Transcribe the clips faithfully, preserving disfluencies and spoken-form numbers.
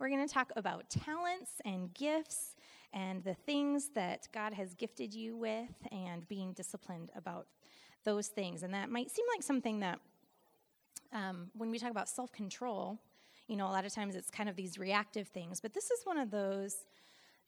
We're going to talk about talents and gifts and the things that God has gifted you with and being disciplined about those things. And that might seem like something that um, when we talk about self-control, you know, a lot of times it's kind of these reactive things. But this is one of those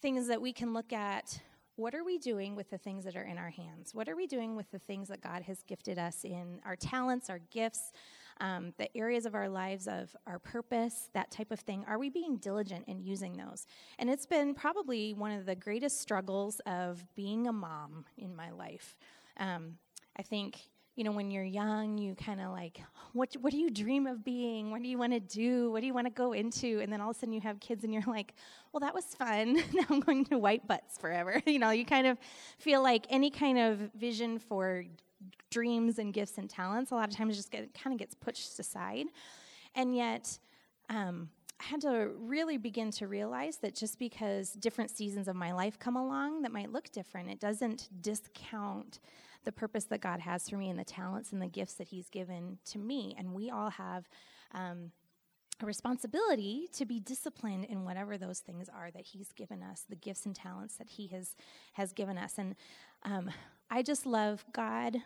things that we can look at. What are we doing with the things that are in our hands? What are we doing with the things that God has gifted us in our talents, our gifts, um, the areas of our lives of our purpose, that type of thing? Are we being diligent in using those? And it's been probably one of the greatest struggles of being a mom in my life. Um, I think, you know, when you're young, you kind of like, what what do you dream of being? What do you want to do? What do you want to go into? And then all of a sudden you have kids and you're like, well, that was fun. Now I'm going to wipe butts forever. You know, you kind of feel like any kind of vision for dreams and gifts and talents, a lot of times just get, kind of gets pushed aside. And yet um, I had to really begin to realize that just because different seasons of my life come along that might look different, it doesn't discount the purpose that God has for me and the talents and the gifts that he's given to me. And we all have um, a responsibility to be disciplined in whatever those things are that he's given us, the gifts and talents that he has has given us. And um, I just love God.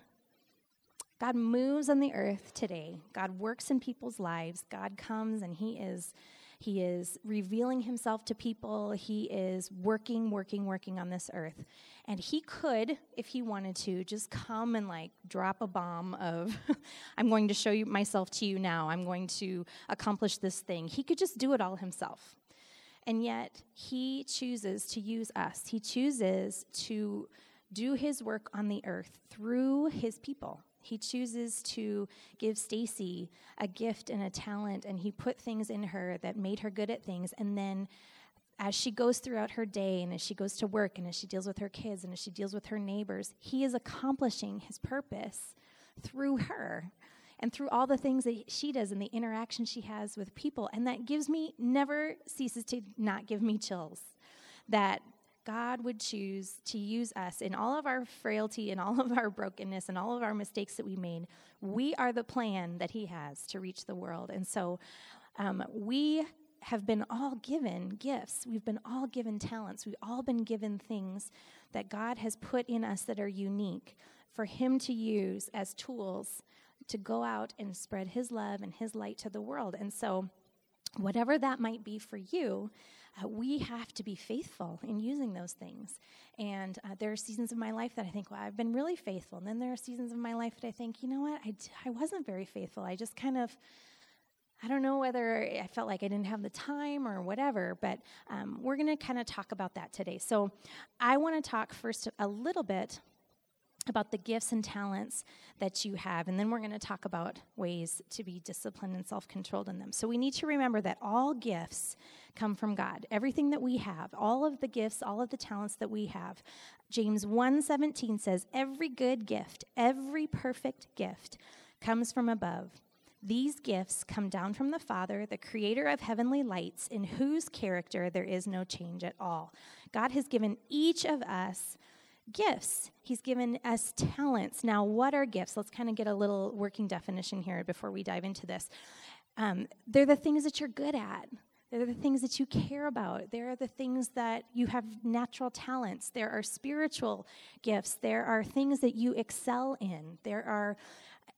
God moves on the earth today. God works in people's lives. God comes and he is He is revealing himself to people. He is working, working, working on this earth. And he could, if he wanted to, just come and like drop a bomb of, I'm going to show you myself to you now. I'm going to accomplish this thing. He could just do it all himself. And yet he chooses to use us. He chooses to do his work on the earth through his people. He chooses to give Stacy a gift and a talent, and he put things in her that made her good at things. And then as she goes throughout her day, and as she goes to work, and as she deals with her kids, and as she deals with her neighbors, he is accomplishing his purpose through her and through all the things that she does and the interaction she has with people. And that gives me, never ceases to not give me chills, that God would choose to use us in all of our frailty and all of our brokenness and all of our mistakes that we made. We are the plan that he has to reach the world. And so um, we have been all given gifts. We've been all given talents. We've all been given things that God has put in us that are unique for him to use as tools to go out and spread his love and his light to the world. And so whatever that might be for you, Uh, we have to be faithful in using those things. And uh, there are seasons of my life that I think, well, I've been really faithful. And then there are seasons of my life that I think, you know what, I, d- I wasn't very faithful. I just kind of, I don't know whether I felt like I didn't have the time or whatever, but um, we're going to kind of talk about that today. So I want to talk first a little bit about the gifts and talents that you have, and then we're going to talk about ways to be disciplined and self-controlled in them. So we need to remember that all gifts come from God. Everything that we have, all of the gifts, all of the talents that we have. James one seventeen says, every good gift, every perfect gift comes from above. These gifts come down from the Father, the creator of heavenly lights, in whose character there is no change at all. God has given each of us gifts. He's given us talents. Now, what are gifts? Let's kind of get a little working definition here before we dive into this. Um, they're the things that you're good at. They're the things that you care about. They're the things that you have natural talents. There are spiritual gifts. There are things that you excel in. There are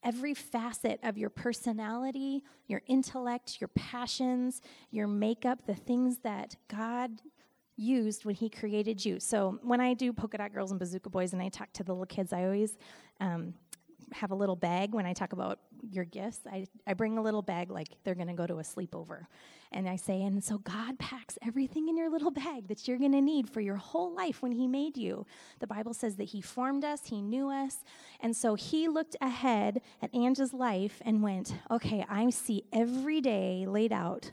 every facet of your personality, your intellect, your passions, your makeup, the things that God used when he created you. So when I do Polka Dot Girls and Bazooka Boys and I talk to the little kids, I always um, have a little bag when I talk about your gifts. I, I bring a little bag like they're going to go to a sleepover. And I say, and so God packs everything in your little bag that you're going to need for your whole life when he made you. The Bible says that he formed us, he knew us. And so he looked ahead at Angela's life and went, okay, I see every day laid out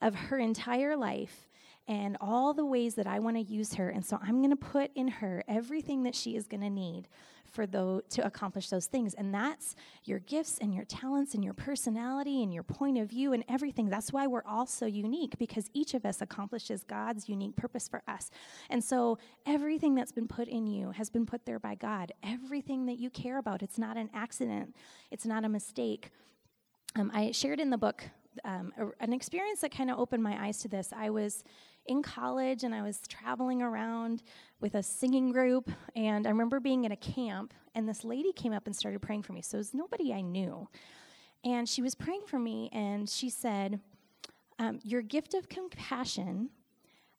of her entire life and all the ways that I want to use her. And so I'm going to put in her everything that she is going to need for those, to accomplish those things. And that's your gifts and your talents and your personality and your point of view and everything. That's why we're all so unique, because each of us accomplishes God's unique purpose for us. And so everything that's been put in you has been put there by God. Everything that you care about, it's not an accident. It's not a mistake. Um, I shared in the book um, a, an experience that kind of opened my eyes to this. I was in college, and I was traveling around with a singing group, and I remember being at a camp, and this lady came up and started praying for me. So it was nobody I knew. And she was praying for me, and she said, um, your gift of compassion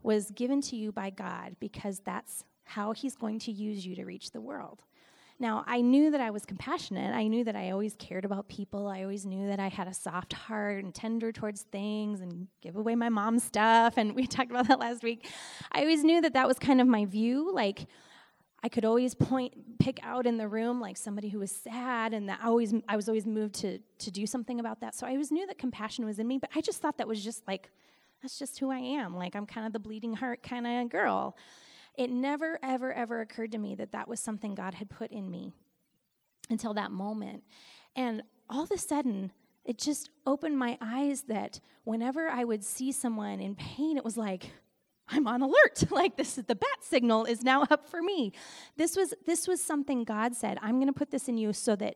was given to you by God because that's how he's going to use you to reach the world. Now, I knew that I was compassionate. I knew that I always cared about people. I always knew that I had a soft heart and tender towards things and give away my mom's stuff, and we talked about that last week. I always knew that that was kind of my view, like, I could always point, pick out in the room, like somebody who was sad, and that I always, I was always moved to to do something about that. So I always knew that compassion was in me, but I just thought that was just like, that's just who I am. Like, I'm kind of the bleeding heart kind of girl. It never, ever, ever occurred to me that that was something God had put in me until that moment. And all of a sudden, it just opened my eyes that whenever I would see someone in pain, it was like, I'm on alert. Like, this is the bat signal is now up for me. This was this was something God said, I'm going to put this in you so that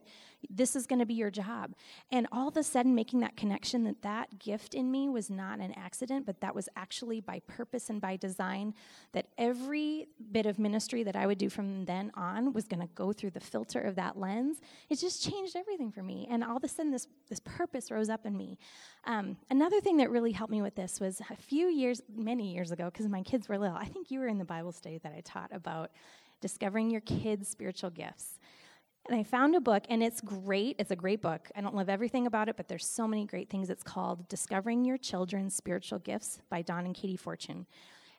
this is going to be your job. And all of a sudden making that connection that that gift in me was not an accident, but that was actually by purpose and by design, that every bit of ministry that I would do from then on was going to go through the filter of that lens. It just changed everything for me. And all of a sudden this, this purpose rose up in me. Um, another thing that really helped me with this was a few years, many years ago, because my kids were little. I think you were in the Bible study that I taught about discovering your kids' spiritual gifts. And I found a book, and it's great. It's a great book. I don't love everything about it, but there's so many great things. It's called Discovering Your Children's Spiritual Gifts by Don and Katie Fortune.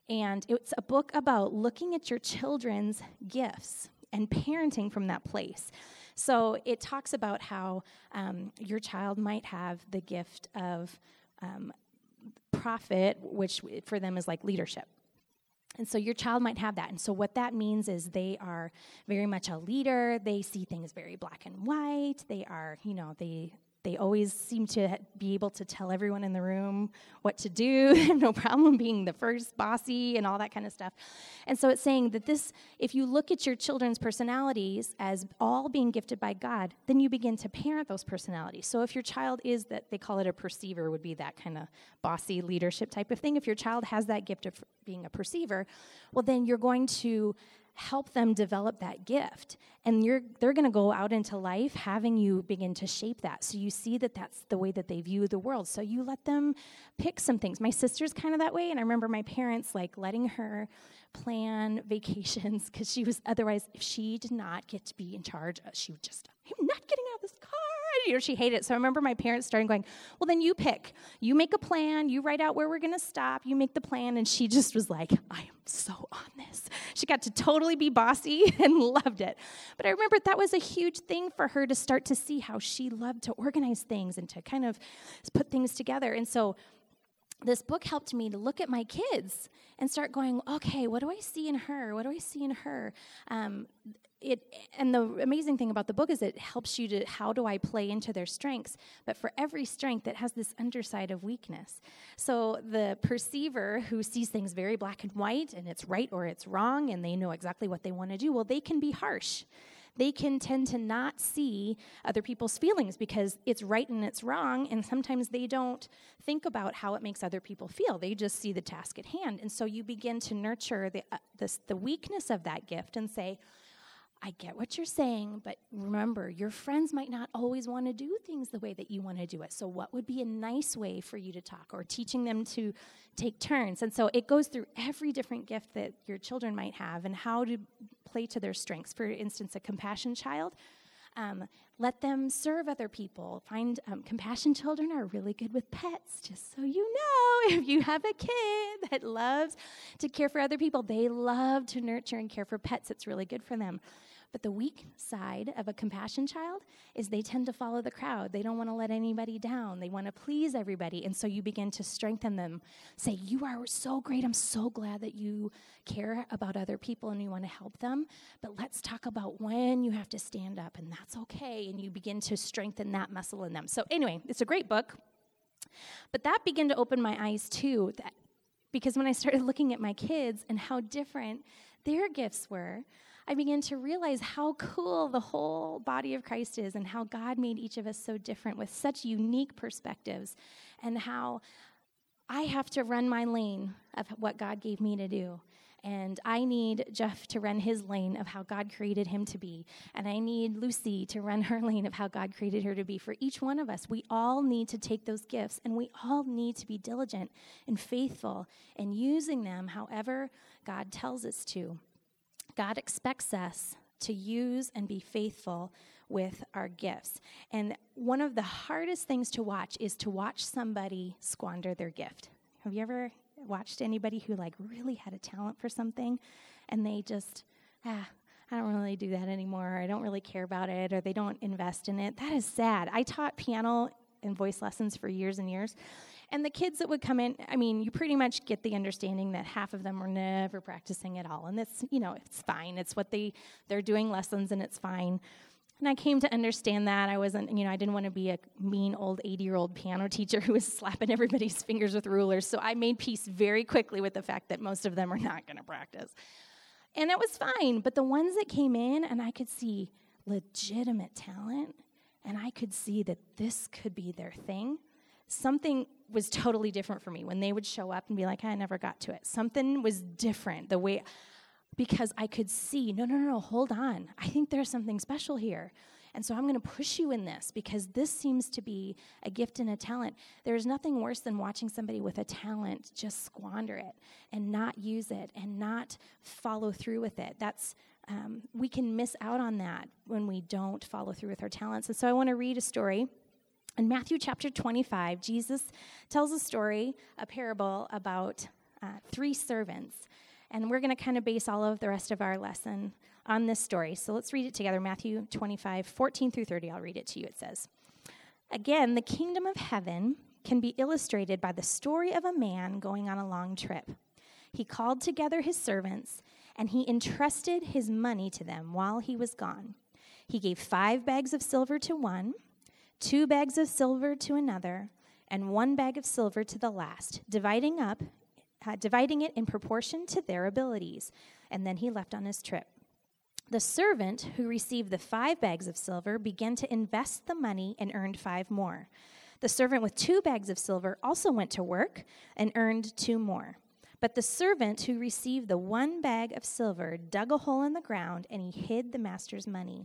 And it's a book about looking at your children's gifts and parenting from that place. So it talks about how um, your child might have the gift of um, profit, which for them is like leadership. And so your child might have that. And so what that means is they are very much a leader. They see things very black and white. They are, you know, they they always seem to be able to tell everyone in the room what to do. They have no problem being the first bossy and all that kind of stuff. And so it's saying that this, if you look at your children's personalities as all being gifted by God, then you begin to parent those personalities. So if your child is that, they call it a perceiver, would be that kind of bossy leadership type of thing. If your child has that gift of being a perceiver, well, then you're going to help them develop that gift. And you're they're going to go out into life having you begin to shape that. So you see that that's the way that they view the world. So you let them pick some things. My sister's kind of that way. And I remember my parents like letting her plan vacations because she was otherwise, if she did not get to be in charge, she would just, I'm not getting out of this car. You know, she hated it. So I remember my parents starting going, well, then you pick. You make a plan. You write out where we're going to stop. You make the plan. And she just was like, I am so on this. She got to totally be bossy and loved it. But I remember that was a huge thing for her to start to see how she loved to organize things and to kind of put things together. And so this book helped me to look at my kids and start going, okay, what do I see in her? What do I see in her? Um, It, and the amazing thing about the book is it helps you to, how do I play into their strengths? But for every strength, it has this underside of weakness. So the perceiver who sees things very black and white, and it's right or it's wrong, and they know exactly what they want to do, well, they can be harsh. They can tend to not see other people's feelings because it's right and it's wrong, and sometimes they don't think about how it makes other people feel. They just see the task at hand. And so you begin to nurture the uh, this, the weakness of that gift and say, I get what you're saying, but remember, your friends might not always want to do things the way that you want to do it. So what would be a nice way for you to talk, or teaching them to take turns? And so it goes through every different gift that your children might have and how to play to their strengths. For instance, a compassion child, um, let them serve other people. Find um, compassion children are really good with pets, just so you know. If you have a kid that loves to care for other people, they love to nurture and care for pets. It's really good for them. But the weak side of a compassion child is they tend to follow the crowd. They don't want to let anybody down. They want to please everybody. And so you begin to strengthen them. Say, you are so great. I'm so glad that you care about other people and you want to help them. But let's talk about when you have to stand up, and that's okay. And you begin to strengthen that muscle in them. So anyway, it's a great book. But that began to open my eyes too, that, because when I started looking at my kids and how different their gifts were, I began to realize how cool the whole body of Christ is and how God made each of us so different with such unique perspectives, and how I have to run my lane of what God gave me to do. And I need Jeff to run his lane of how God created him to be. And I need Lucy to run her lane of how God created her to be. For each one of us, we all need to take those gifts, and we all need to be diligent and faithful in using them however God tells us to. God expects us to use and be faithful with our gifts. And one of the hardest things to watch is to watch somebody squander their gift. Have you ever watched anybody who like really had a talent for something and they just, ah, I don't really do that anymore, or I don't really care about it, or they don't invest in it? That is sad. I taught piano and voice lessons for years and years, and the kids that would come in, I mean, you pretty much get the understanding that half of them were never practicing at all, and that's, you know, it's fine. It's what they, they're doing lessons, and it's fine. And I came to understand that. I wasn't, you know, I didn't want to be a mean old eighty-year-old piano teacher who was slapping everybody's fingers with rulers. So I made peace very quickly with the fact that most of them are not going to practice. And that was fine. But the ones that came in and I could see legitimate talent, and I could see that this could be their thing, something was totally different for me when they would show up and be like, I never got to it. Something was different the way... Because I could see, no, no, no, hold on. I think there's something special here. And so I'm going to push you in this because this seems to be a gift and a talent. There's nothing worse than watching somebody with a talent just squander it and not use it and not follow through with it. That's um, we can miss out on that when we don't follow through with our talents. And so I want to read a story. In Matthew chapter twenty-five, Jesus tells a story, a parable about uh, three servants. And we're going to kind of base all of the rest of our lesson on this story. So let's read it together. Matthew twenty-five, fourteen through thirty. I'll read it to you. It says, "Again, the kingdom of heaven can be illustrated by the story of a man going on a long trip. He called together his servants, and he entrusted his money to them while he was gone. He gave five bags of silver to one, two bags of silver to another, and one bag of silver to the last, dividing up Uh, dividing it in proportion to their abilities, and then he left on his trip. The servant who received the five bags of silver began to invest the money and earned five more. The servant with two bags of silver also went to work and earned two more. But the servant who received the one bag of silver dug a hole in the ground, and he hid the master's money.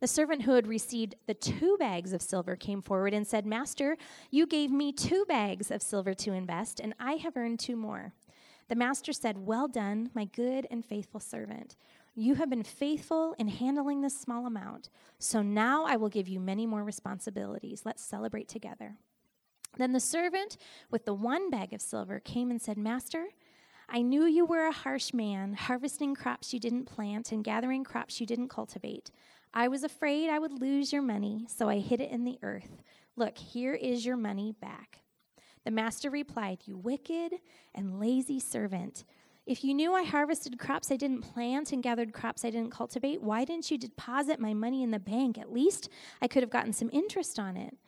The servant who had received the two bags of silver came forward and said, 'Master, you gave me two bags of silver to invest, and I have earned two more.' The master said, 'Well done, my good and faithful servant. You have been faithful in handling this small amount, so now I will give you many more responsibilities. Let's celebrate together.' Then the servant with the one bag of silver came and said, 'Master, I knew you were a harsh man, harvesting crops you didn't plant and gathering crops you didn't cultivate. I was afraid I would lose your money, so I hid it in the earth. Look, here is your money back.' The master replied, 'You wicked and lazy servant. If you knew I harvested crops I didn't plant and gathered crops I didn't cultivate, why didn't you deposit my money in the bank? At least I could have gotten some interest on it.'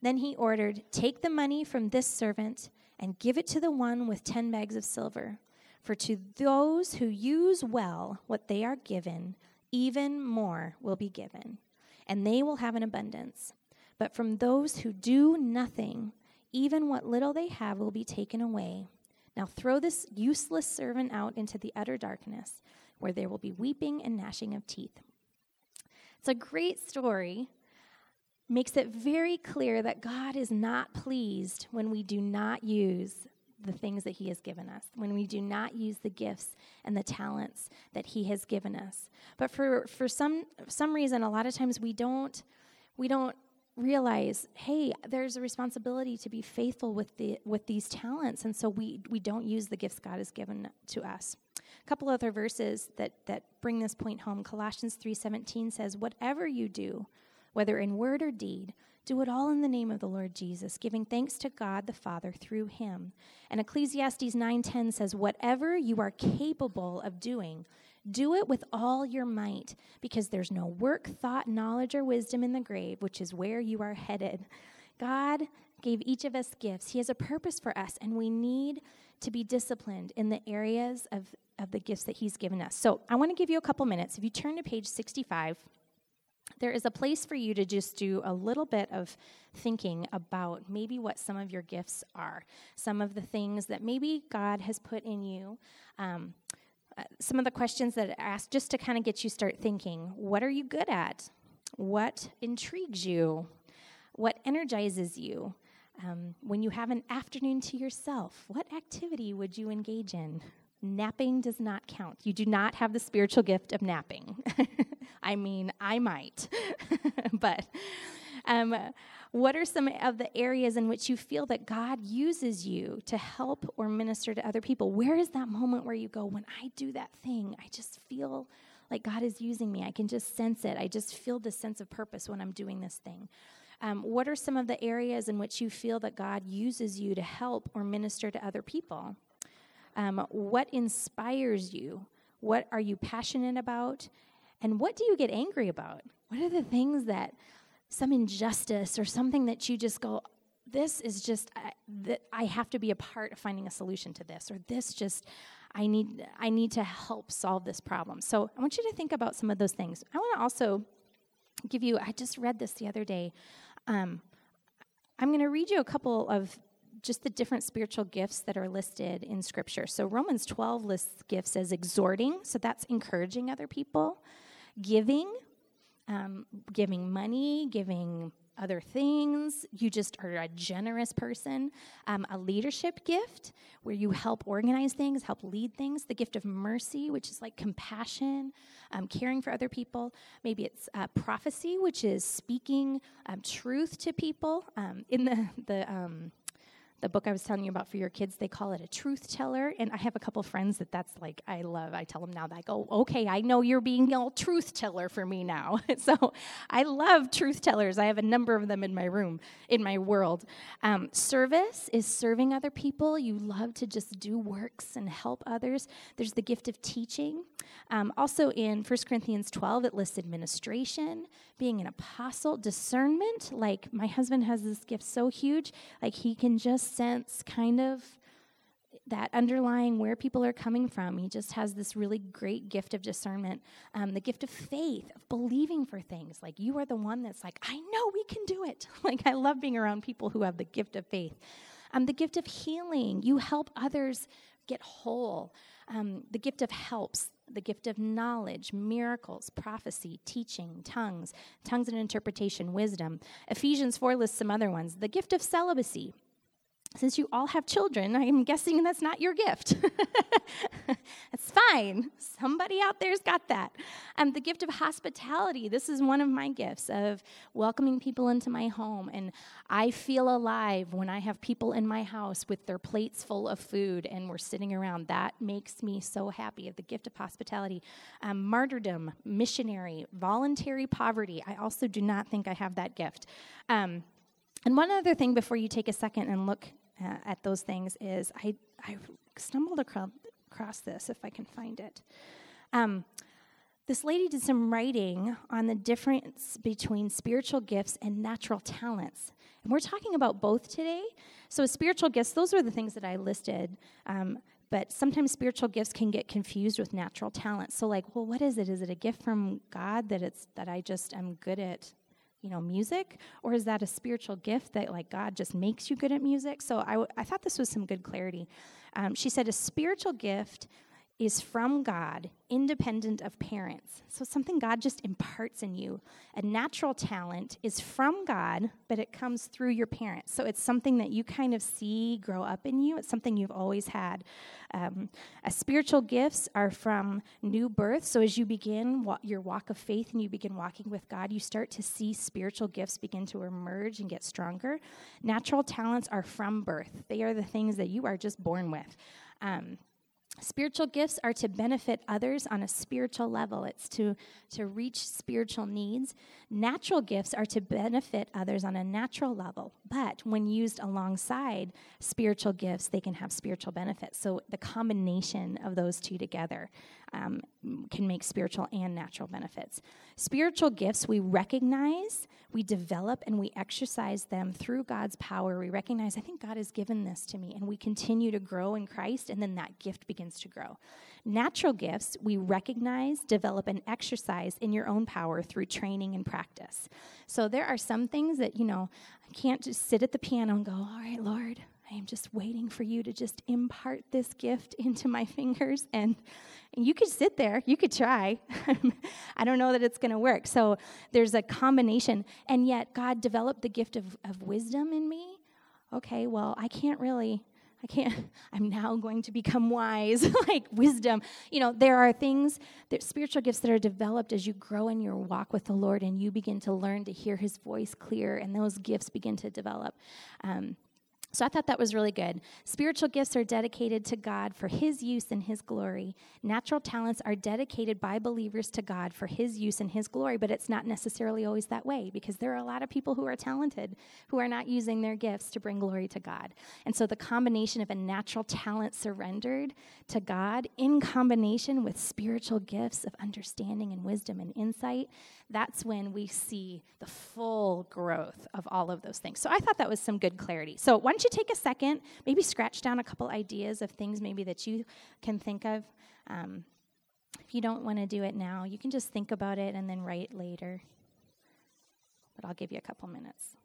Then he ordered, 'Take the money from this servant and give it to the one with ten bags of silver. For to those who use well what they are given, even more will be given, and they will have an abundance. But from those who do nothing, even what little they have will be taken away. Now throw this useless servant out into the utter darkness, where there will be weeping and gnashing of teeth.'" It's a great story. Makes it very clear that God is not pleased when we do not use the things that he has given us, when we do not use the gifts and the talents that he has given us. But for for some some reason, a lot of times we don't we don't realize, hey, there's a responsibility to be faithful with the with these talents, and so we we don't use the gifts God has given to us. A couple other verses that, that bring this point home. Colossians three seventeen says, whatever you do, whether in word or deed, do it all in the name of the Lord Jesus, giving thanks to God the Father through him. And Ecclesiastes nine ten says, whatever you are capable of doing, do it with all your might, because there's no work, thought, knowledge, or wisdom in the grave, which is where you are headed. God gave each of us gifts. He has a purpose for us, and we need to be disciplined in the areas of, of the gifts that he's given us. So I want to give you a couple minutes. If you turn to page sixty-five, there is a place for you to just do a little bit of thinking about maybe what some of your gifts are, some of the things that maybe God has put in you. Um, Uh, some of the questions that are asked just to kind of get you start thinking, what are you good at? What intrigues you? What energizes you? Um, when you have an afternoon to yourself, what activity would you engage in? Napping does not count. You do not have the spiritual gift of napping. I mean, I might, but... Um, what are some of the areas in which you feel that God uses you to help or minister to other people? Where is that moment where you go, when I do that thing, I just feel like God is using me. I can just sense it. I just feel this sense of purpose when I'm doing this thing. Um, what are some of the areas in which you feel that God uses you to help or minister to other people? Um, what inspires you? What are you passionate about? And what do you get angry about? What are the things that... some injustice or something that you just go, this is just, I, th- I have to be a part of finding a solution to this, or this just, I need I need to help solve this problem. So I want you to think about some of those things. I want to also give you, I just read this the other day. Um, I'm going to read you a couple of just the different spiritual gifts that are listed in Scripture. So Romans twelve lists gifts as exhorting, so that's encouraging other people, giving, Um, giving money, giving other things. You just are a generous person. Um, a leadership gift where you help organize things, help lead things. The gift of mercy, which is like compassion, um, caring for other people. Maybe it's uh, prophecy, which is speaking um, truth to people. Um, in the the um, the book I was telling you about for your kids, they call it a truth teller. And I have a couple friends that that's like, I love, I tell them now that I go, okay, I know you're being all truth teller for me now. So I love truth tellers. I have a number of them in my room, in my world. Um, service is serving other people. You love to just do works and help others. There's the gift of teaching. Um, also in First Corinthians twelve, it lists administration, being an apostle, discernment. Like my husband has this gift so huge, like he can just sense kind of that underlying where people are coming from. He just has this really great gift of discernment. Um, the gift of faith, of believing for things. Like you are the one that's like, I know we can do it. Like I love being around people who have the gift of faith. Um, the gift of healing. You help others get whole. Um, the gift of helps. The gift of knowledge, miracles, prophecy, teaching, tongues, tongues and interpretation, wisdom. Ephesians four lists some other ones. The gift of celibacy. Since you all have children, I'm guessing that's not your gift. That's fine. Somebody out there's got that. Um, the gift of hospitality. This is one of my gifts of welcoming people into my home. And I feel alive when I have people in my house with their plates full of food and we're sitting around. That makes me so happy. The gift of hospitality. Um, martyrdom, missionary, voluntary poverty. I also do not think I have that gift. Um, and one other thing before you take a second and look Uh, at those things is I, I stumbled across this, if I can find it. Um, this lady did some writing on the difference between spiritual gifts and natural talents. And we're talking about both today. So spiritual gifts, those are the things that I listed. Um, but sometimes spiritual gifts can get confused with natural talents. So like, well, what is it? Is it a gift from God that it's that I just am good at, you know, music? Or is that a spiritual gift that, like, God just makes you good at music? So I, w- I thought this was some good clarity. Um, she said a spiritual gift is from God, independent of parents. So something God just imparts in you. A natural talent is from God, but it comes through your parents. So it's something that you kind of see grow up in you. It's something you've always had. Um, a spiritual gifts are from new birth. So as you begin wa- your walk of faith and you begin walking with God, you start to see spiritual gifts begin to emerge and get stronger. Natural talents are from birth. They are the things that you are just born with. Um Spiritual gifts are to benefit others on a spiritual level. It's to, to reach spiritual needs. Natural gifts are to benefit others on a natural level, but when used alongside spiritual gifts, they can have spiritual benefits. So the combination of those two together um, can make spiritual and natural benefits. Spiritual gifts we recognize, we develop, and we exercise them through God's power. We recognize, I think God has given this to me, and we continue to grow in Christ, and then that gift begins to grow. Natural gifts we recognize, develop, and exercise in your own power through training and practice. So there are some things that, you know, I can't just sit at the piano and go, all right, Lord, I am just waiting for you to just impart this gift into my fingers. And, and you could sit there, you could try. I don't know that it's going to work. So there's a combination. And yet God developed the gift of, of wisdom in me. Okay, well, I can't really... I can't, I'm now going to become wise, like wisdom. You know, there are things, that spiritual gifts that are developed as you grow in your walk with the Lord and you begin to learn to hear his voice clear, and those gifts begin to develop. Um, so I thought that was really good. Spiritual gifts are dedicated to God for his use and his glory. Natural talents are dedicated by believers to God for his use and his glory, but it's not necessarily always that way, because there are a lot of people who are talented who are not using their gifts to bring glory to God. And so the combination of a natural talent surrendered to God in combination with spiritual gifts of understanding and wisdom and insight, that's when we see the full growth of all of those things. So I thought that was some good clarity. So one you take a second, maybe scratch down a couple ideas of things maybe that you can think of. Um, if you don't want to do it now, you can just think about it and then write later. But I'll give you a couple minutes.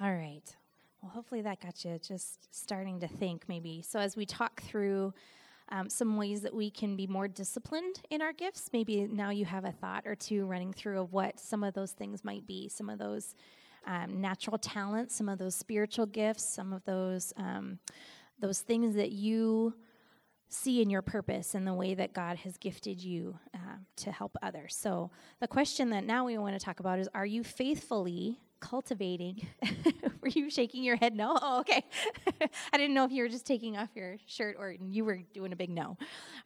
All right. Well, hopefully that got you just starting to think maybe. So as we talk through um, some ways that we can be more disciplined in our gifts, maybe now you have a thought or two running through of what some of those things might be, some of those um, natural talents, some of those spiritual gifts, some of those um, those things that you see in your purpose and the way that God has gifted you uh, to help others. So the question that now we want to talk about is, are you faithfully cultivating? Were you shaking your head no? Oh, okay. I didn't know if you were just taking off your shirt or you were doing a big no.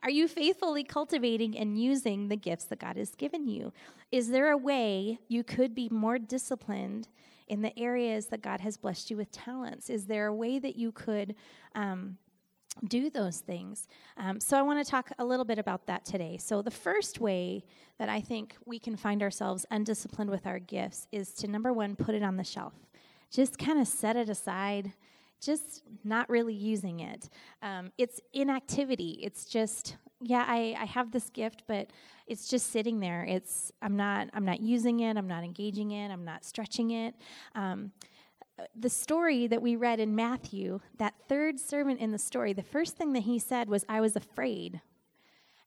Are you faithfully cultivating and using the gifts that God has given you? Is there a way you could be more disciplined in the areas that God has blessed you with talents? Is there a way that you could um, do those things. Um, so I want to talk a little bit about that today. So the first way that I think we can find ourselves undisciplined with our gifts is to, number one, put it on the shelf. Just kind of set it aside, just not really using it. Um, it's inactivity. It's just, yeah, I, I have this gift, but it's just sitting there. It's I'm not I'm not using it. I'm not engaging it. I'm not stretching it. Um, the story that we read in Matthew, that third servant in the story, the first thing that he said was, "I was afraid."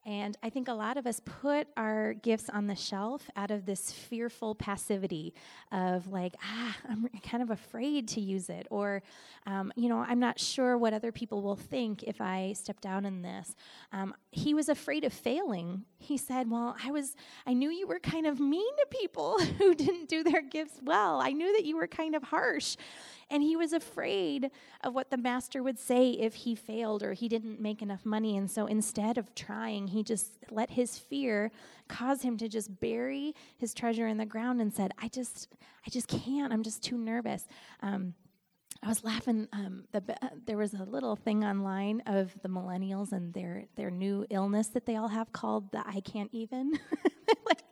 And I think a lot of us put our gifts on the shelf out of this fearful passivity of like, ah, I'm kind of afraid to use it. Or, um, you know, I'm not sure what other people will think if I step down in this. Um, he was afraid of failing. He said, well, I was, I knew you were kind of mean to people who didn't do their gifts well. I knew that you were kind of harsh. And he was afraid of what the master would say if he failed or he didn't make enough money. And so instead of trying, he just let his fear cause him to just bury his treasure in the ground and said, I just I just can't. I'm just too nervous. Um, I was laughing. Um, the, uh, there was a little thing online of the millennials and their, their new illness that they all have called the I can't even. like,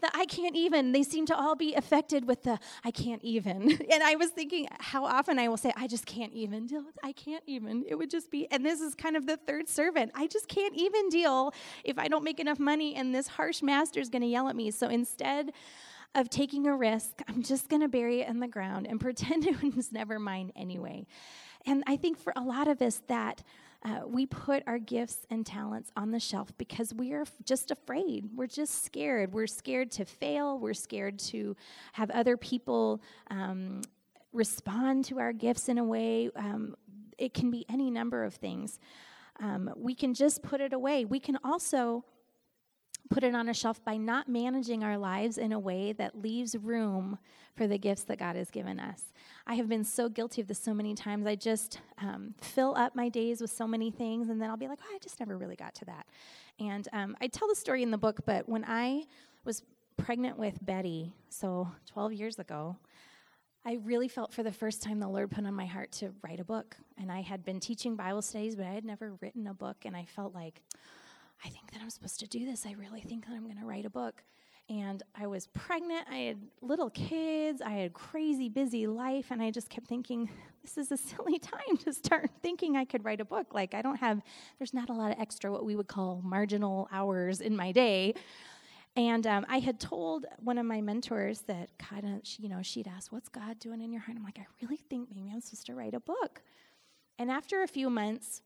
The I can't even, they seem to all be affected with the I can't even. And I was thinking how often I will say, I just can't even deal with, I can't even. It would just be, and this is kind of the third servant. I just can't even deal if I don't make enough money and this harsh master is going to yell at me. So instead of taking a risk, I'm just going to bury it in the ground and pretend it was never mine anyway. And I think for a lot of us that uh, we put our gifts and talents on the shelf because we are f- just afraid. We're just scared. We're scared to fail. We're scared to have other people um, respond to our gifts in a way. Um, it can be any number of things. Um, we can just put it away. We can also put it on a shelf by not managing our lives in a way that leaves room for the gifts that God has given us. I have been so guilty of this so many times. I just um, fill up my days with so many things, and then I'll be like, oh, I just never really got to that. And um, I tell the story in the book, but when I was pregnant with Betty, so twelve years ago, I really felt for the first time the Lord put on my heart to write a book. And I had been teaching Bible studies, but I had never written a book, and I felt like, I think that I'm supposed to do this. I really think that I'm going to write a book. And I was pregnant. I had little kids. I had a crazy busy life. And I just kept thinking, this is a silly time to start thinking I could write a book. Like, I don't have, there's not a lot of extra what we would call marginal hours in my day. And um, I had told one of my mentors that, God, uh, she, you know, she'd asked, what's God doing in your heart? I'm like, I really think maybe I'm supposed to write a book. And after a few months,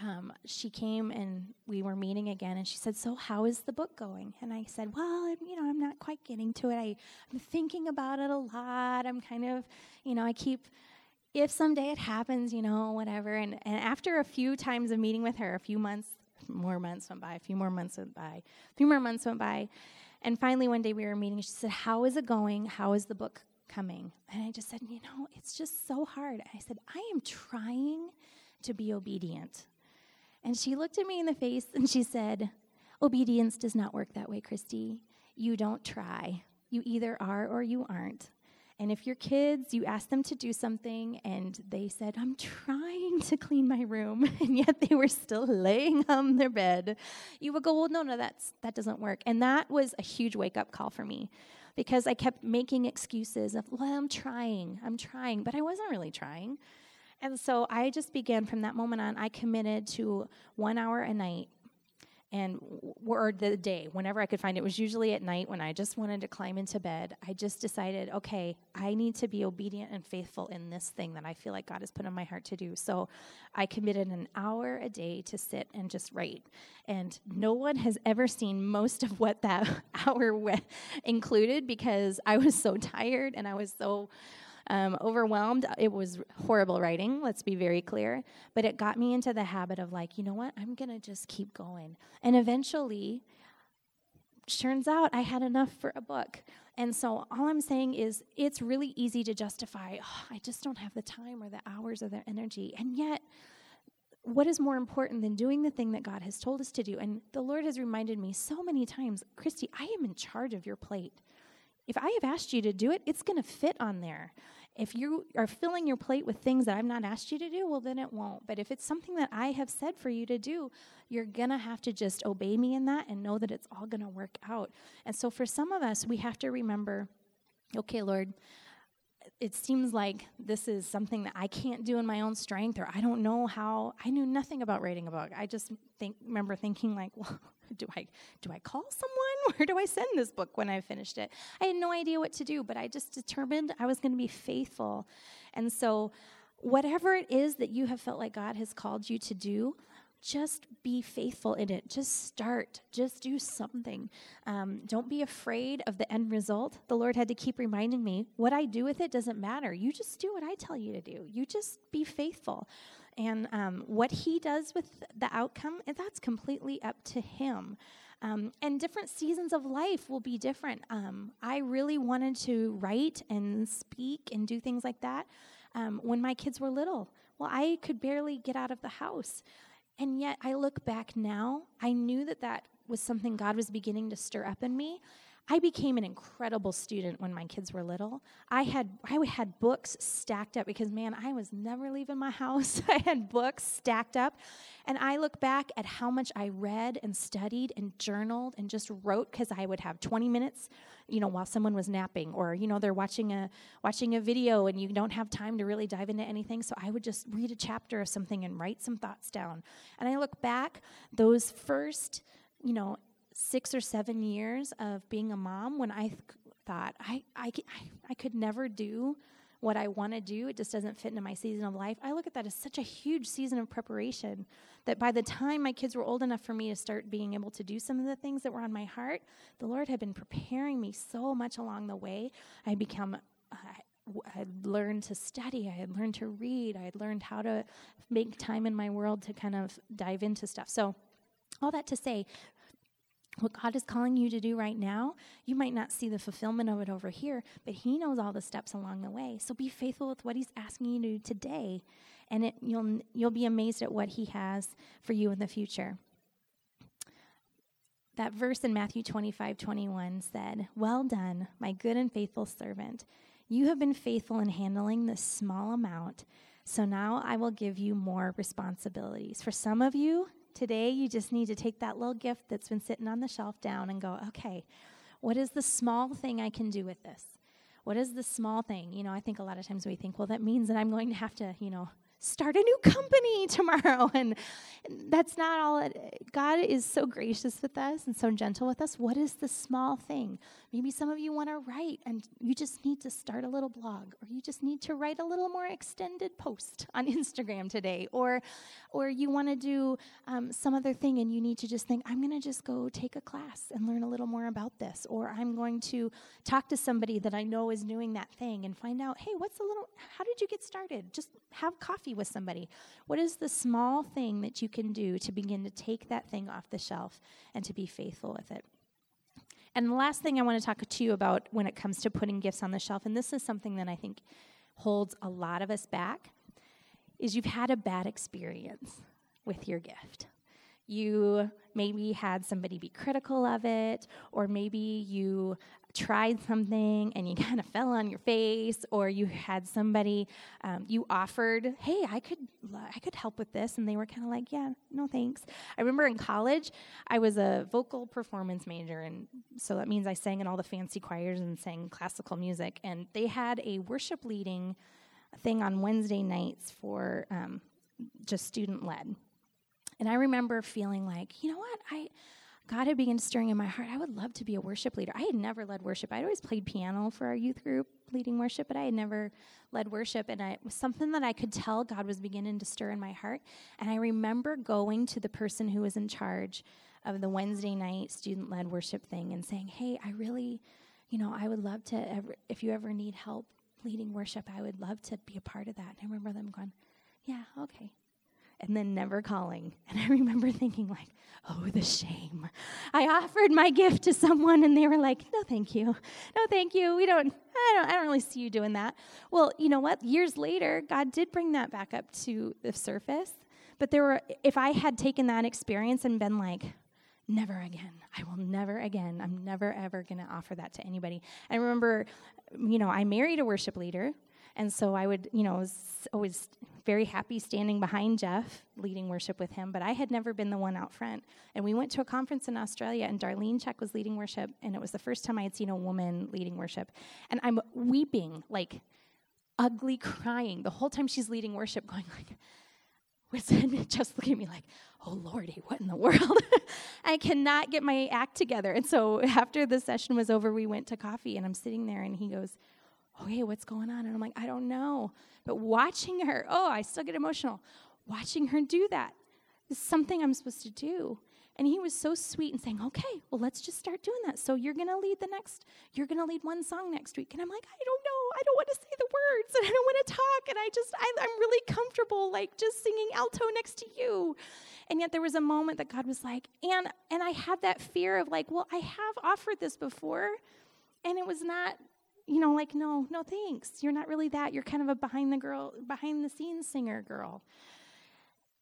Um, she came and we were meeting again, and she said, so how is the book going? And I said, well, I'm, you know, I'm not quite getting to it. I, I'm thinking about it a lot. I'm kind of, you know, I keep, if someday it happens, you know, whatever. And, and after a few times of meeting with her, a few months, more months went by, a few more months went by, a few more months went by. And finally, one day we were meeting. She said, how is it going? How is the book coming? And I just said, you know, it's just so hard. I said, I am trying to be obedient. And she looked at me in the face and she said, obedience does not work that way, Christy. You don't try. You either are or you aren't. And if your kids, you ask them to do something, and they said, I'm trying to clean my room, and yet they were still laying on their bed, you would go, well, no, no, that's, that doesn't work. And that was a huge wake-up call for me because I kept making excuses of, well, I'm trying, I'm trying, but I wasn't really trying. And so I just began from that moment on, I committed to one hour a night and or the day, whenever I could find it. It was usually at night when I just wanted to climb into bed. I just decided, okay, I need to be obedient and faithful in this thing that I feel like God has put on my heart to do. So I committed an hour a day to sit and just write. And no one has ever seen most of what that hour included because I was so tired and I was so... Um, overwhelmed. It was horrible writing, let's be very clear, but it got me into the habit of like, you know what, I'm going to just keep going. And eventually, turns out I had enough for a book. And so all I'm saying is it's really easy to justify, oh, I just don't have the time or the hours or the energy. And yet, what is more important than doing the thing that God has told us to do? And the Lord has reminded me so many times, Christy, I am in charge of your plate. If I have asked you to do it, it's going to fit on there. If you are filling your plate with things that I've not asked you to do, well, then it won't. But if it's something that I have said for you to do, you're going to have to just obey me in that and know that it's all going to work out. And so for some of us, we have to remember, okay, Lord, it seems like this is something that I can't do in my own strength, or I don't know how. I knew nothing about writing a book. I just think remember thinking like, well, do I do I call someone? Where do I send this book when I finished it? I had no idea what to do, but I just determined I was going to be faithful. And so whatever it is that you have felt like God has called you to do, just be faithful in it. Just start. Just do something. Um, don't be afraid of the end result. The Lord had to keep reminding me, what I do with it doesn't matter. You just do what I tell you to do. You just be faithful. And um, what he does with the outcome, that's completely up to him. Um, and different seasons of life will be different. Um, I really wanted to write and speak and do things like that um, when my kids were little. Well, I could barely get out of the house. And yet I look back now, I knew that that was something God was beginning to stir up in me. I became an incredible student when my kids were little. I had I had books stacked up because, man, I was never leaving my house. I had books stacked up. And I look back at how much I read and studied and journaled and just wrote, because I would have twenty minutes, you know, while someone was napping, or, you know, they're watching a watching a video and you don't have time to really dive into anything. So I would just read a chapter of something and write some thoughts down. And I look back, those first, you know, six or seven years of being a mom, when I th- thought I, I, I could never do what I want to do. It just doesn't fit into my season of life. I look at that as such a huge season of preparation that by the time my kids were old enough for me to start being able to do some of the things that were on my heart, the Lord had been preparing me so much along the way. I become, uh, I had learned to study. I had learned to read. I had learned how to make time in my world to kind of dive into stuff. So all that to say, what God is calling you to do right now, you might not see the fulfillment of it over here, but he knows all the steps along the way. So be faithful with what he's asking you to do today, and it, you'll you'll be amazed at what he has for you in the future. That verse in Matthew twenty-five twenty-one said, "Well done, my good and faithful servant. You have been faithful in handling this small amount, so now I will give you more responsibilities." For some of you, today, you just need to take that little gift that's been sitting on the shelf down and go, okay, what is the small thing I can do with this? What is the small thing? You know, I think a lot of times we think, well, that means that I'm going to have to, you know, start a new company tomorrow. And that's not all. It, God is so gracious with us and so gentle with us. What is the small thing? Maybe some of you want to write and you just need to start a little blog, or you just need to write a little more extended post on Instagram today, or or you want to do um, some other thing and you need to just think, I'm going to just go take a class and learn a little more about this, or I'm going to talk to somebody that I know is doing that thing and find out, hey, what's a little, how did you get started? Just have coffee with somebody. What is the small thing that you can do to begin to take that thing off the shelf and to be faithful with it? And the last thing I want to talk to you about when it comes to putting gifts on the shelf, and this is something that I think holds a lot of us back, is you've had a bad experience with your gift. You maybe had somebody be critical of it, or maybe you tried something and you kind of fell on your face, or you had somebody, um, you offered, hey, I could I could help with this, and they were kind of like, yeah, no thanks. I remember in college, I was a vocal performance major, and so that means I sang in all the fancy choirs and sang classical music, and they had a worship leading thing on Wednesday nights for um, just student-led. And I remember feeling like, you know what, I... God had begun stirring in my heart, I would love to be a worship leader. I had never led worship. I'd always played piano for our youth group, leading worship, but I had never led worship. And I, it was something that I could tell God was beginning to stir in my heart. And I remember going to the person who was in charge of the Wednesday night student-led worship thing and saying, hey, I really, you know, I would love to, ever, if you ever need help leading worship, I would love to be a part of that. And I remember them going, yeah, okay. And then never calling. And I remember thinking like, oh, the shame. I offered my gift to someone and they were like, no, thank you. No, thank you. We don't, I don't, I don't really see you doing that. Well, you know what? Years later, God did bring that back up to the surface. But there were, if I had taken that experience and been like, never again. I will never again. I'm never, ever going to offer that to anybody. I remember, you know, I married a worship leader. And so I would, you know, was always very happy standing behind Jeff, leading worship with him, but I had never been the one out front. And we went to a conference in Australia, and Darlene Check was leading worship, and it was the first time I had seen a woman leading worship. And I'm weeping, like ugly crying, the whole time she's leading worship, going like, and just looking at me like, oh, Lordy, what in the world? I cannot get my act together. And so after the session was over, we went to coffee, and I'm sitting there, and he goes, okay, what's going on? And I'm like, I don't know. But watching her, oh, I still get emotional. Watching her do that is something I'm supposed to do. And he was so sweet and saying, okay, well, let's just start doing that. So you're going to lead the next, you're going to lead one song next week. And I'm like, I don't know. I don't want to say the words, and I don't want to talk. And I just, I, I'm really comfortable, like, just singing alto next to you. And yet there was a moment that God was like, and, and I had that fear of like, well, I have offered this before. And it was not, you know, like, no, no, thanks. You're not really that. You're kind of a behind the girl, behind the scenes singer girl.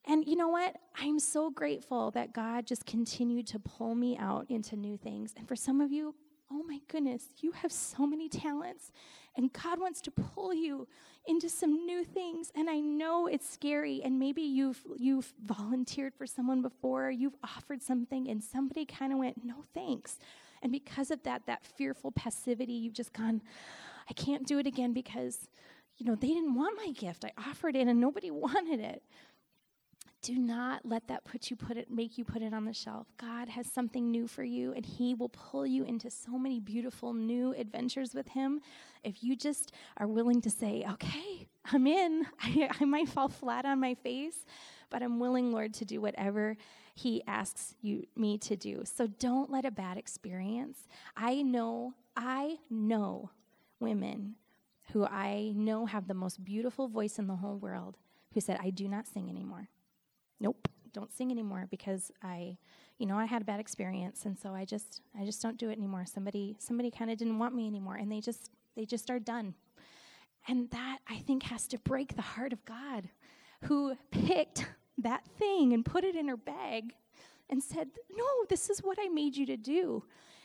And you know what? I'm so grateful that God just continued to pull me out into new things. And for some of you, oh my goodness, you have so many talents, and God wants to pull you into some new things. And I know it's scary, and maybe you've you've volunteered for someone before, you've offered something, and somebody kind of went, no thanks. And because of that, that fearful passivity, you've just gone, I can't do it again because, you know, they didn't want my gift. I offered it, and nobody wanted it. Do not let that put you put it make you put it on the shelf. God has something new for you, and He will pull you into so many beautiful new adventures with Him if you just are willing to say, okay, I'm in. I, I might fall flat on my face, but I'm willing, Lord, to do whatever He asks you me to do. So don't let a bad experience. I know, I know women who I know have the most beautiful voice in the whole world who said, I do not sing anymore. Nope, don't sing anymore because I, you know, I had a bad experience, and so I just, I just don't do it anymore. Somebody, somebody kind of didn't want me anymore, and they just, they just are done. And that, I think, has to break the heart of God, who picked that thing and put it in her bag and said, no, this is what I made you to do.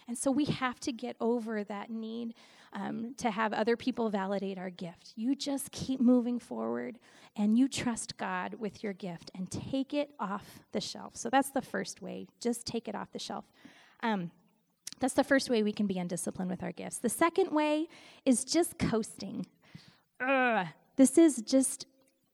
And so we have to get over that need um, to have other people validate our gift. You just keep moving forward, and you trust God with your gift and take it off the shelf. So that's the first way. Just take it off the shelf. Um, that's the first way we can be undisciplined with our gifts. The second way is just coasting. Ugh. This is just,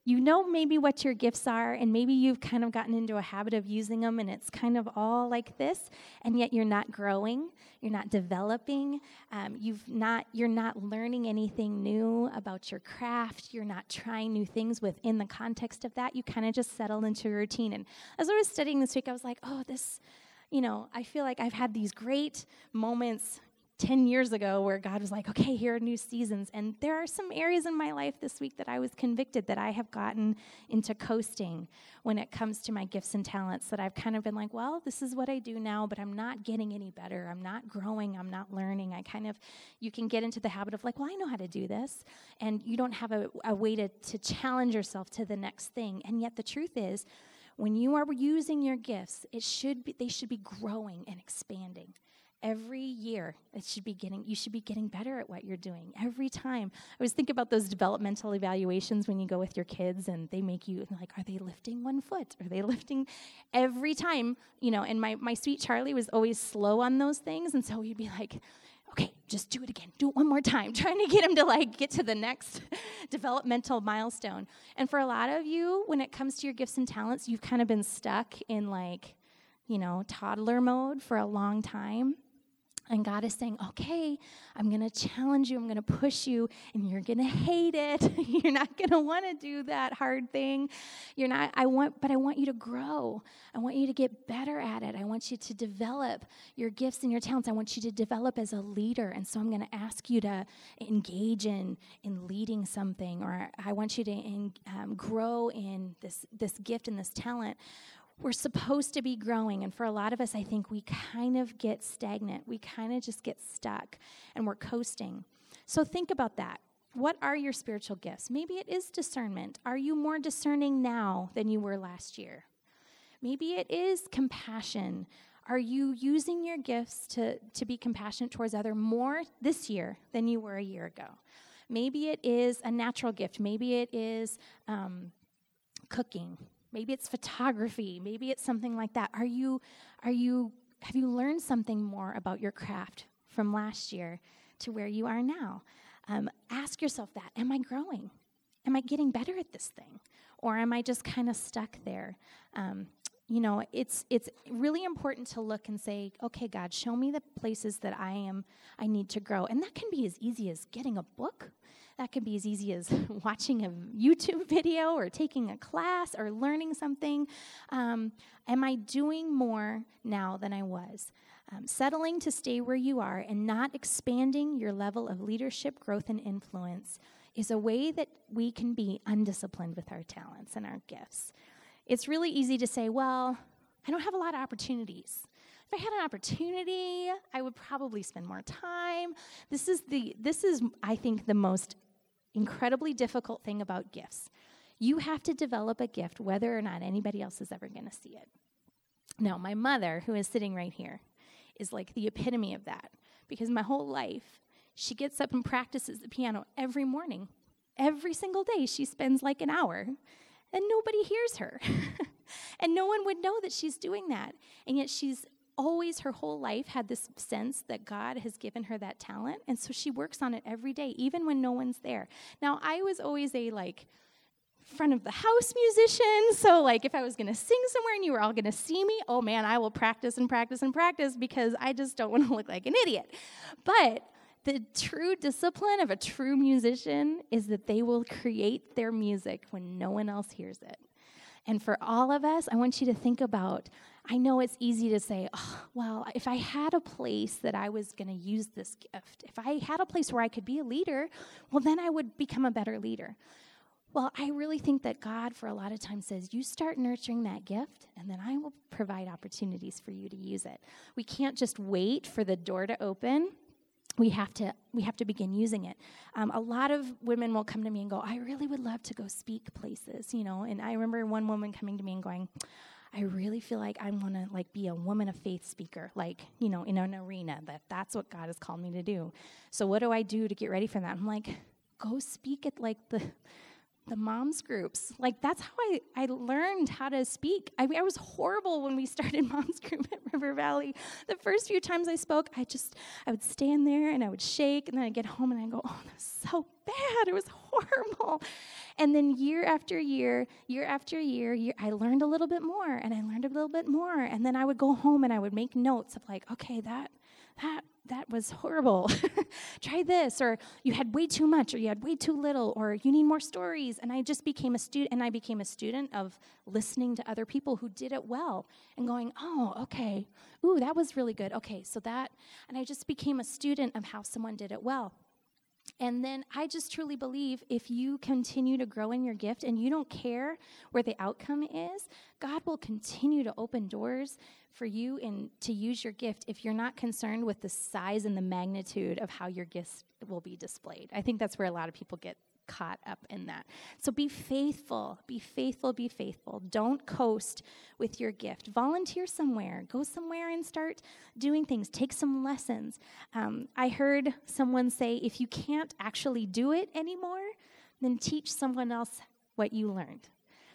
you know, maybe what your gifts are, and maybe you've kind of gotten into a habit of using them, and it's kind of all like this, and yet you're not growing, you're not developing, um, you've not, you're not learning anything new about your craft, you're not trying new things within the context of that. You kind of just settle into a routine. And as I was studying this week, I was like, oh, this, you know, I feel like I've had these great moments ten years ago where God was like, okay, here are new seasons. And there are some areas in my life this week that I was convicted that I have gotten into coasting when it comes to my gifts and talents, that I've kind of been like, well, this is what I do now, but I'm not getting any better. I'm not growing. I'm not learning. I kind of, you can get into the habit of like, well, I know how to do this. And you don't have a, a way to, to challenge yourself to the next thing. And yet the truth is, when you are using your gifts, it should be, they should be growing and expanding. Every year, it should be getting. You should be getting better at what you're doing every time. I always think about those developmental evaluations when you go with your kids, and they make you like, are they lifting one foot? Are they lifting every time? You know, and my my sweet Charlie was always slow on those things, and so we'd be like, okay, just do it again. Do it one more time. Trying to get him to like get to the next developmental milestone. And for a lot of you, when it comes to your gifts and talents, you've kind of been stuck in like, you know, toddler mode for a long time. And God is saying, okay, I'm going to challenge you. I'm going to push you, and you're going to hate it. You're not going to want to do that hard thing. You're not, I want, but I want you to grow. I want you to get better at it. I want you to develop your gifts and your talents. I want you to develop as a leader. And so I'm going to ask you to engage in, in leading something, or I want you to in, um, grow in this, this gift and this talent. We're supposed to be growing, and for a lot of us, I think we kind of get stagnant. We kind of just get stuck, and we're coasting. So think about that. What are your spiritual gifts? Maybe it is discernment. Are you more discerning now than you were last year? Maybe it is compassion. Are you using your gifts to, to be compassionate towards others more this year than you were a year ago? Maybe it is a natural gift. Maybe it is um, cooking. Maybe it's photography. Maybe it's something like that. Are you, are you, have you learned something more about your craft from last year to where you are now? Um, ask yourself that. Am I growing? Am I getting better at this thing? Or am I just kind of stuck there? Um, you know, it's it's really important to look and say, okay, God, show me the places that I am, I need to grow. And that can be as easy as getting a book. That can be as easy as watching a YouTube video or taking a class or learning something. Um, am I doing more now than I was? Um, settling to stay where you are and not expanding your level of leadership, growth, and influence is a way that we can be undisciplined with our talents and our gifts. It's really easy to say, well, I don't have a lot of opportunities. If I had an opportunity, I would probably spend more time. This is, the, this is, I think, the most incredibly difficult thing about gifts. You have to develop a gift whether or not anybody else is ever going to see it. Now, my mother, who is sitting right here, is like the epitome of that, because my whole life, she gets up and practices the piano every morning. Every single day, she spends like an hour, and nobody hears her. And no one would know that she's doing that. And yet she's always, her whole life, had this sense that God has given her that talent. And so she works on it every day, even when no one's there. Now, I was always a, like, front of the house musician. So, like, if I was going to sing somewhere and you were all going to see me, oh, man, I will practice and practice and practice because I just don't want to look like an idiot. But the true discipline of a true musician is that they will create their music when no one else hears it. And for all of us, I want you to think about, I know it's easy to say, oh, well, if I had a place that I was going to use this gift, if I had a place where I could be a leader, well, then I would become a better leader. Well, I really think that God, for a lot of times, says, you start nurturing that gift, and then I will provide opportunities for you to use it. We can't just wait for the door to open. We have to we have to begin using it. Um, a lot of women will come to me and go, I really would love to go speak places, you know. And I remember one woman coming to me and going, I really feel like I want to, like, be a woman of faith speaker, like, you know, in an arena. That that's what God has called me to do. So what do I do to get ready for that? I'm like, go speak at, like, the the moms groups. Like, that's how I, I learned how to speak. I, I was horrible when we started moms group at River Valley. The first few times I spoke, I just, I would stand there and I would shake, and then I'd get home and I'd go, oh, that was so bad. It was horrible. And then year after year, year after year, year, I learned a little bit more, and I learned a little bit more. And then I would go home and I would make notes of, like, okay, that, that, that was horrible. Try this, or you had way too much, or you had way too little, or you need more stories. And I just became a student, and I became a student of listening to other people who did it well and going, oh, okay, ooh, that was really good. Okay, so that, and I just became a student of how someone did it well. And then I just truly believe if you continue to grow in your gift and you don't care where the outcome is, God will continue to open doors for you and to use your gift if you're not concerned with the size and the magnitude of how your gifts will be displayed. I think that's where a lot of people get caught up in that. So be faithful, be faithful, be faithful. Don't coast with your gift. Volunteer somewhere. Go somewhere and start doing things. Take some lessons. Um, I heard someone say, if you can't actually do it anymore, then teach someone else what you learned.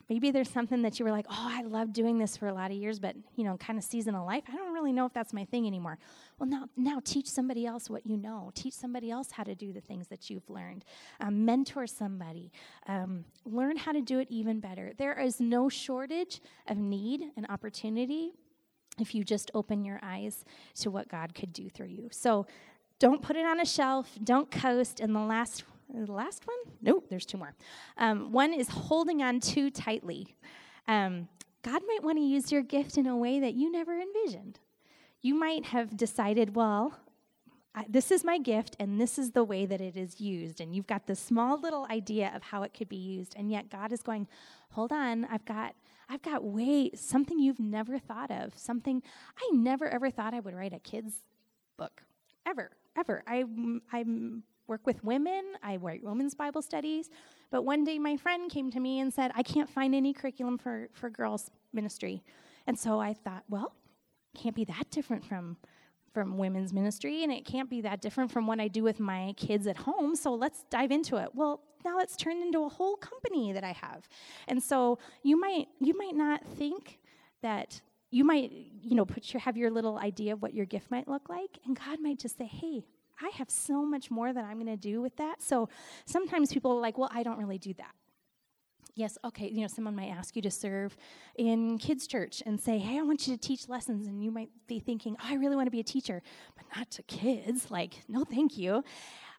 Maybe there's something that you were like, oh, I love doing this for a lot of years, but, you know, kind of season of life, I don't really know if that's my thing anymore. Well, now, now teach somebody else what you know. Teach somebody else how to do the things that you've learned. Um, mentor somebody. Um, learn how to do it even better. There is no shortage of need and opportunity if you just open your eyes to what God could do through you. So don't put it on a shelf. Don't coast. And the last The last one? Nope, there's two more. Um, one is holding on too tightly. Um, God might want to use your gift in a way that you never envisioned. You might have decided, well, I, this is my gift, and this is the way that it is used. And you've got this small little idea of how it could be used. And yet God is going, hold on, I've got I've got way, something you've never thought of, something I never, ever thought I would write a kid's book, ever, ever. I, I'm... work with women, I write women's Bible studies, but one day my friend came to me and said, I can't find any curriculum for, for girls' ministry. And so I thought, well, can't be that different from from women's ministry, and it can't be that different from what I do with my kids at home, so let's dive into it. Well, now it's turned into a whole company that I have. And so you might you might not think that you might, you know, put your have your little idea of what your gift might look like, and God might just say, hey, I have so much more that I'm going to do with that. So sometimes people are like, well, I don't really do that. Yes, okay, you know, someone might ask you to serve in kids' church and say, hey, I want you to teach lessons, and you might be thinking, oh, I really want to be a teacher, but not to kids, like, no thank you.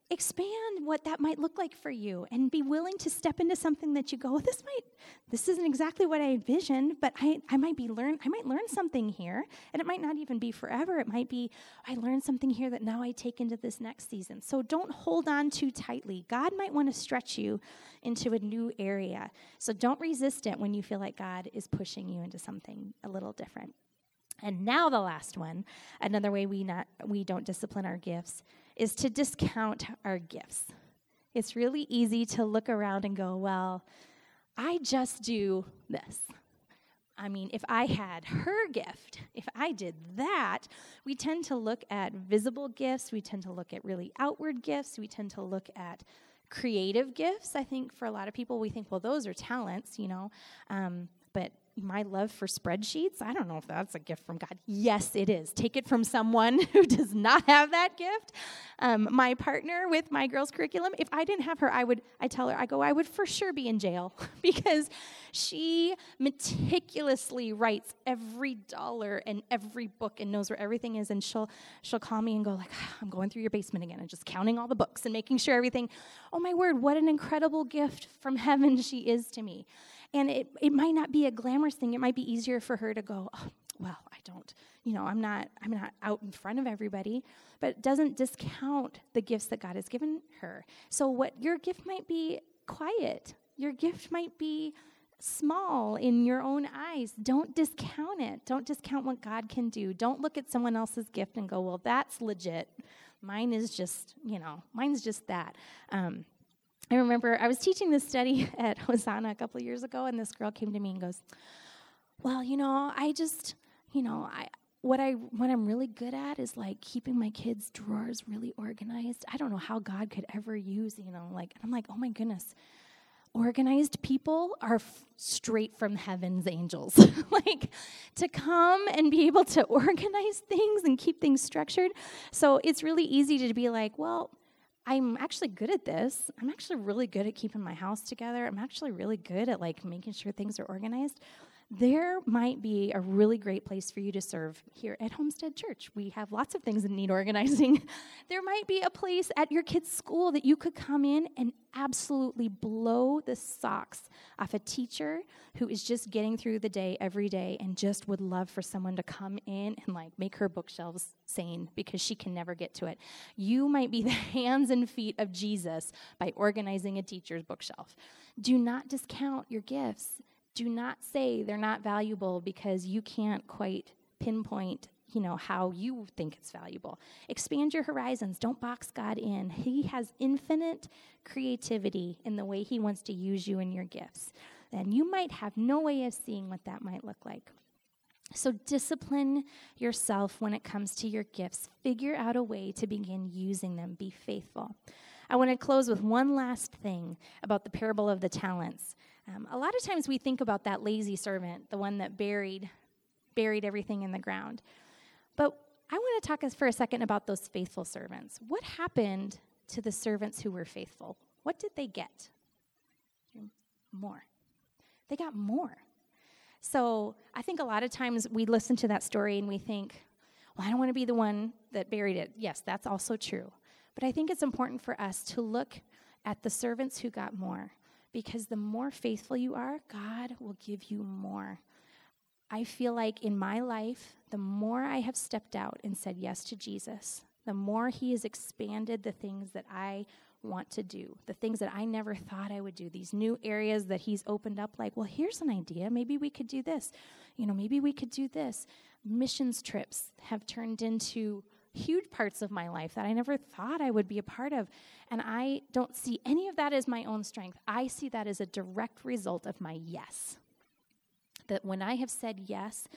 Expand what that might look like for you and be willing to step into something that you go, this might, this isn't exactly what I envisioned, but I, I might be learn, I might learn something here, and it might not even be forever. It might be, I learned something here that now I take into this next season. So don't hold on too tightly. God might want to stretch you into a new area. So don't resist it when you feel like God is pushing you into something a little different. And now the last one, another way we not we don't discipline our gifts is to discount our gifts. It's really easy to look around and go, well, I just do this. I mean, if I had her gift, if I did that, we tend to look at visible gifts, we tend to look at really outward gifts, we tend to look at creative gifts. I think for a lot of people, we think, well, those are talents, you know, um, but my love for spreadsheets, I don't know if that's a gift from God. Yes, it is. Take it from someone who does not have that gift. Um, my partner with my girls' curriculum, if I didn't have her, I would, I tell her, I go, I would for sure be in jail because she meticulously writes every dollar in every book and knows where everything is, and she'll she'll call me and go like, I'm going through your basement again and just counting all the books and making sure everything, oh my word, what an incredible gift from heaven she is to me. And it, it might not be a glamorous thing. It might be easier for her to go, oh, well, I don't, you know, I'm not, I'm not out in front of everybody. But it doesn't discount the gifts that God has given her. So what your gift might be quiet. Your gift might be small in your own eyes. Don't discount it. Don't discount what God can do. Don't look at someone else's gift and go, well, that's legit. Mine is just, you know, mine's just that. Um I remember I was teaching this study at Hosanna a couple of years ago, and this girl came to me and goes, well, you know, I just, you know, I what I what I'm really good at is like keeping my kids' drawers really organized. I don't know how God could ever use, you know, like, and I'm like, oh my goodness. Organized people are f- straight from heaven's angels. Like, to come and be able to organize things and keep things structured. So it's really easy to be like, well, I'm actually good at this. I'm actually really good at keeping my house together. I'm actually really good at like making sure things are organized. There might be a really great place for you to serve here at Homestead Church. We have lots of things that need organizing. There might be a place at your kid's school that you could come in and absolutely blow the socks off a teacher who is just getting through the day every day and just would love for someone to come in and like make her bookshelves sane because she can never get to it. You might be the hands and feet of Jesus by organizing a teacher's bookshelf. Do not discount your gifts. Do not say they're not valuable because you can't quite pinpoint, you know, how you think it's valuable. Expand your horizons. Don't box God in. He has infinite creativity in the way he wants to use you and your gifts. And you might have no way of seeing what that might look like. So discipline yourself when it comes to your gifts. Figure out a way to begin using them. Be faithful. I want to close with one last thing about the parable of the talents. Um, a lot of times we think about that lazy servant, the one that buried buried everything in the ground. But I want to talk for a second about those faithful servants. What happened to the servants who were faithful? What did they get? More. They got more. So I think a lot of times we listen to that story and we think, well, I don't want to be the one that buried it. Yes, that's also true. But I think it's important for us to look at the servants who got more. Because the more faithful you are, God will give you more. I feel like in my life, the more I have stepped out and said yes to Jesus, the more he has expanded the things that I want to do, the things that I never thought I would do, these new areas that he's opened up like, well, here's an idea. Maybe we could do this. You know, maybe we could do this. Missions trips have turned into huge parts of my life that I never thought I would be a part of. And I don't see any of that as my own strength. I see that as a direct result of my yes. That when I have said yes,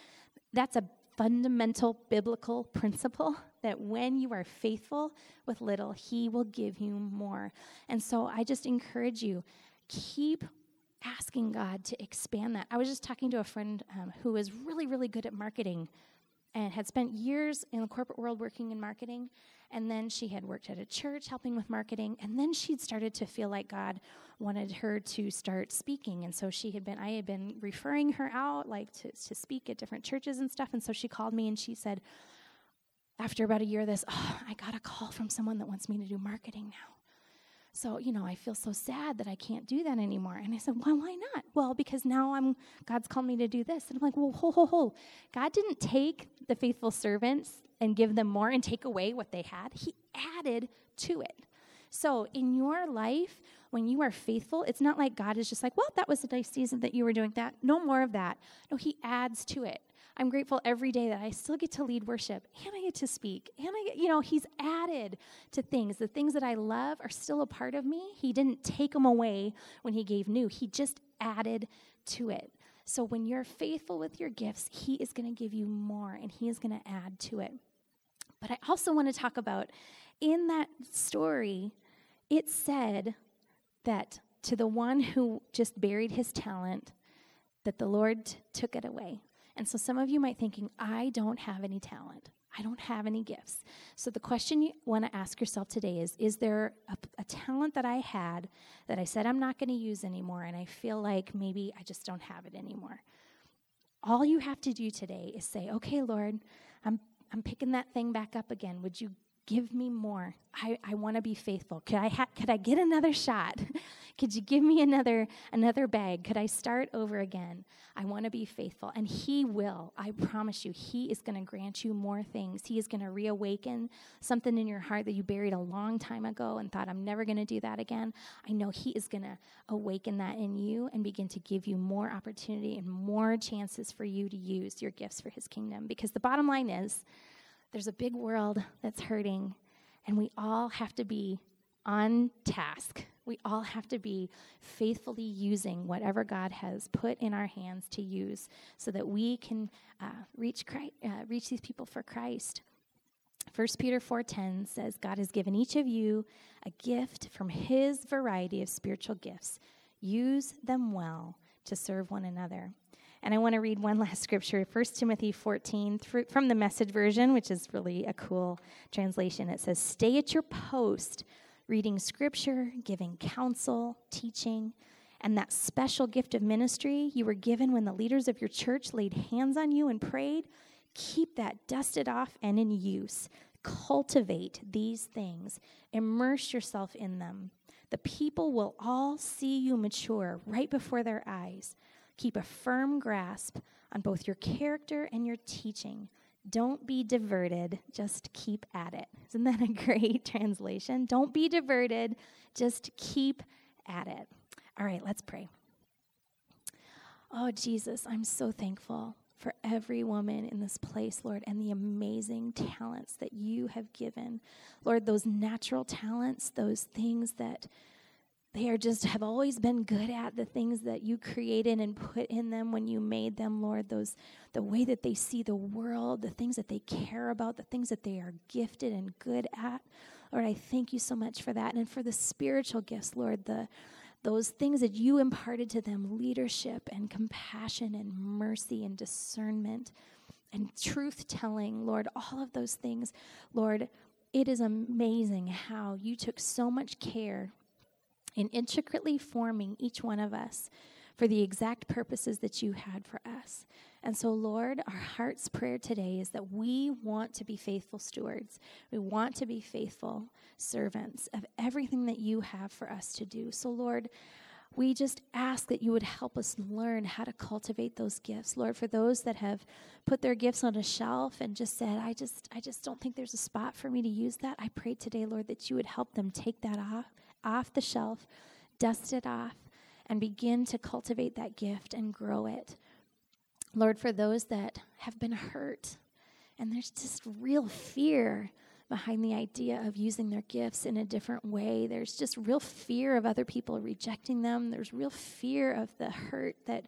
that's a fundamental biblical principle that when you are faithful with little, he will give you more. And so I just encourage you, keep asking God to expand that. I was just talking to a friend um, who is really, really good at marketing and had spent years in the corporate world working in marketing, and then she had worked at a church helping with marketing, and then she'd started to feel like God wanted her to start speaking, and so she had been, I had been referring her out, like, to, to speak at different churches and stuff, and so she called me, and she said, after about a year of this, oh, I got a call from someone that wants me to do marketing now. So, you know, I feel so sad that I can't do that anymore. And I said, well, why not? Well, because now I'm, God's called me to do this. And I'm like, well, ho, ho, ho. God didn't take the faithful servants and give them more and take away what they had. He added to it. So in your life, when you are faithful, it's not like God is just like, well, that was a nice season that you were doing that. No more of that. No, he adds to it. I'm grateful every day that I still get to lead worship, and I get to speak, and I get, you know, he's added to things. The things that I love are still a part of me. He didn't take them away when he gave new. He just added to it. So when you're faithful with your gifts, he is going to give you more, and he is going to add to it. But I also want to talk about, in that story, it said that to the one who just buried his talent, that the Lord t- took it away. And so some of you might be thinking, I don't have any talent. I don't have any gifts. So the question you want to ask yourself today is, is there a, a talent that I had that I said I'm not going to use anymore, and I feel like maybe I just don't have it anymore? All you have to do today is say, okay, Lord, I'm I'm picking that thing back up again. Would you give me more? I, I want to be faithful. Could I ha- could I get another shot? Could you give me another another bag? Could I start over again? I want to be faithful. And he will. I promise you, he is going to grant you more things. He is going to reawaken something in your heart that you buried a long time ago and thought, I'm never going to do that again. I know he is going to awaken that in you and begin to give you more opportunity and more chances for you to use your gifts for his kingdom. Because the bottom line is, there's a big world that's hurting, and we all have to be on task. We all have to be faithfully using whatever God has put in our hands to use so that we can uh, reach Christ, uh, reach these people for Christ. First Peter four ten says, God has given each of you a gift from his variety of spiritual gifts. Use them well to serve one another. And I want to read one last scripture, First Timothy fourteen, through, from the Message version, which is really a cool translation. It says, stay at your post, reading scripture, giving counsel, teaching, and that special gift of ministry you were given when the leaders of your church laid hands on you and prayed, keep that dusted off and in use. Cultivate these things. Immerse yourself in them. The people will all see you mature right before their eyes. Keep a firm grasp on both your character and your teaching. Don't be diverted, just keep at it. Isn't that a great translation? Don't be diverted, just keep at it. All right, let's pray. Oh, Jesus, I'm so thankful for every woman in this place, Lord, and the amazing talents that you have given. Lord, those natural talents, those things that they are just have always been good at, the things that you created and put in them when you made them, Lord, those the way that they see the world, the things that they care about, the things that they are gifted and good at. Lord, I thank you so much for that. And for the spiritual gifts, Lord, the those things that you imparted to them, leadership and compassion and mercy and discernment and truth-telling, Lord, all of those things. Lord, it is amazing how you took so much care in intricately forming each one of us for the exact purposes that you had for us. And so, Lord, our heart's prayer today is that we want to be faithful stewards. We want to be faithful servants of everything that you have for us to do. So, Lord, we just ask that you would help us learn how to cultivate those gifts. Lord, for those that have put their gifts on a shelf and just said, I just, I just don't think there's a spot for me to use that, I pray today, Lord, that you would help them take that off. off the shelf, dust it off, and begin to cultivate that gift and grow it. Lord, for those that have been hurt, and there's just real fear behind the idea of using their gifts in a different way. There's just real fear of other people rejecting them. There's real fear of the hurt that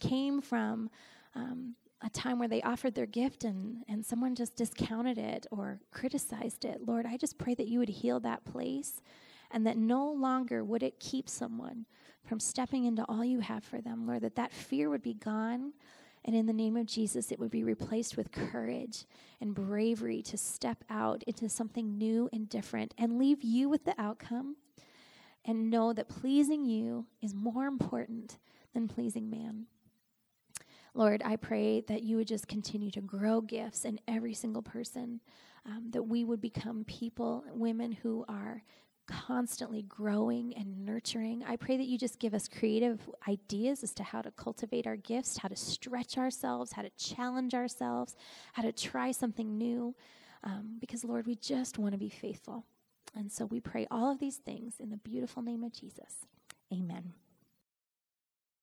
came from um, a time where they offered their gift and, and someone just discounted it or criticized it, Lord, I just pray that you would heal that place and that no longer would it keep someone from stepping into all you have for them, Lord, that that fear would be gone. And in the name of Jesus, it would be replaced with courage and bravery to step out into something new and different and leave you with the outcome and know that pleasing you is more important than pleasing man. Lord, I pray that you would just continue to grow gifts in every single person, um, that we would become people, women who are constantly growing and nurturing. I pray that you just give us creative ideas as to how to cultivate our gifts, how to stretch ourselves, how to challenge ourselves, how to try something new, um, because, Lord, we just want to be faithful. And so we pray all of these things in the beautiful name of Jesus. Amen.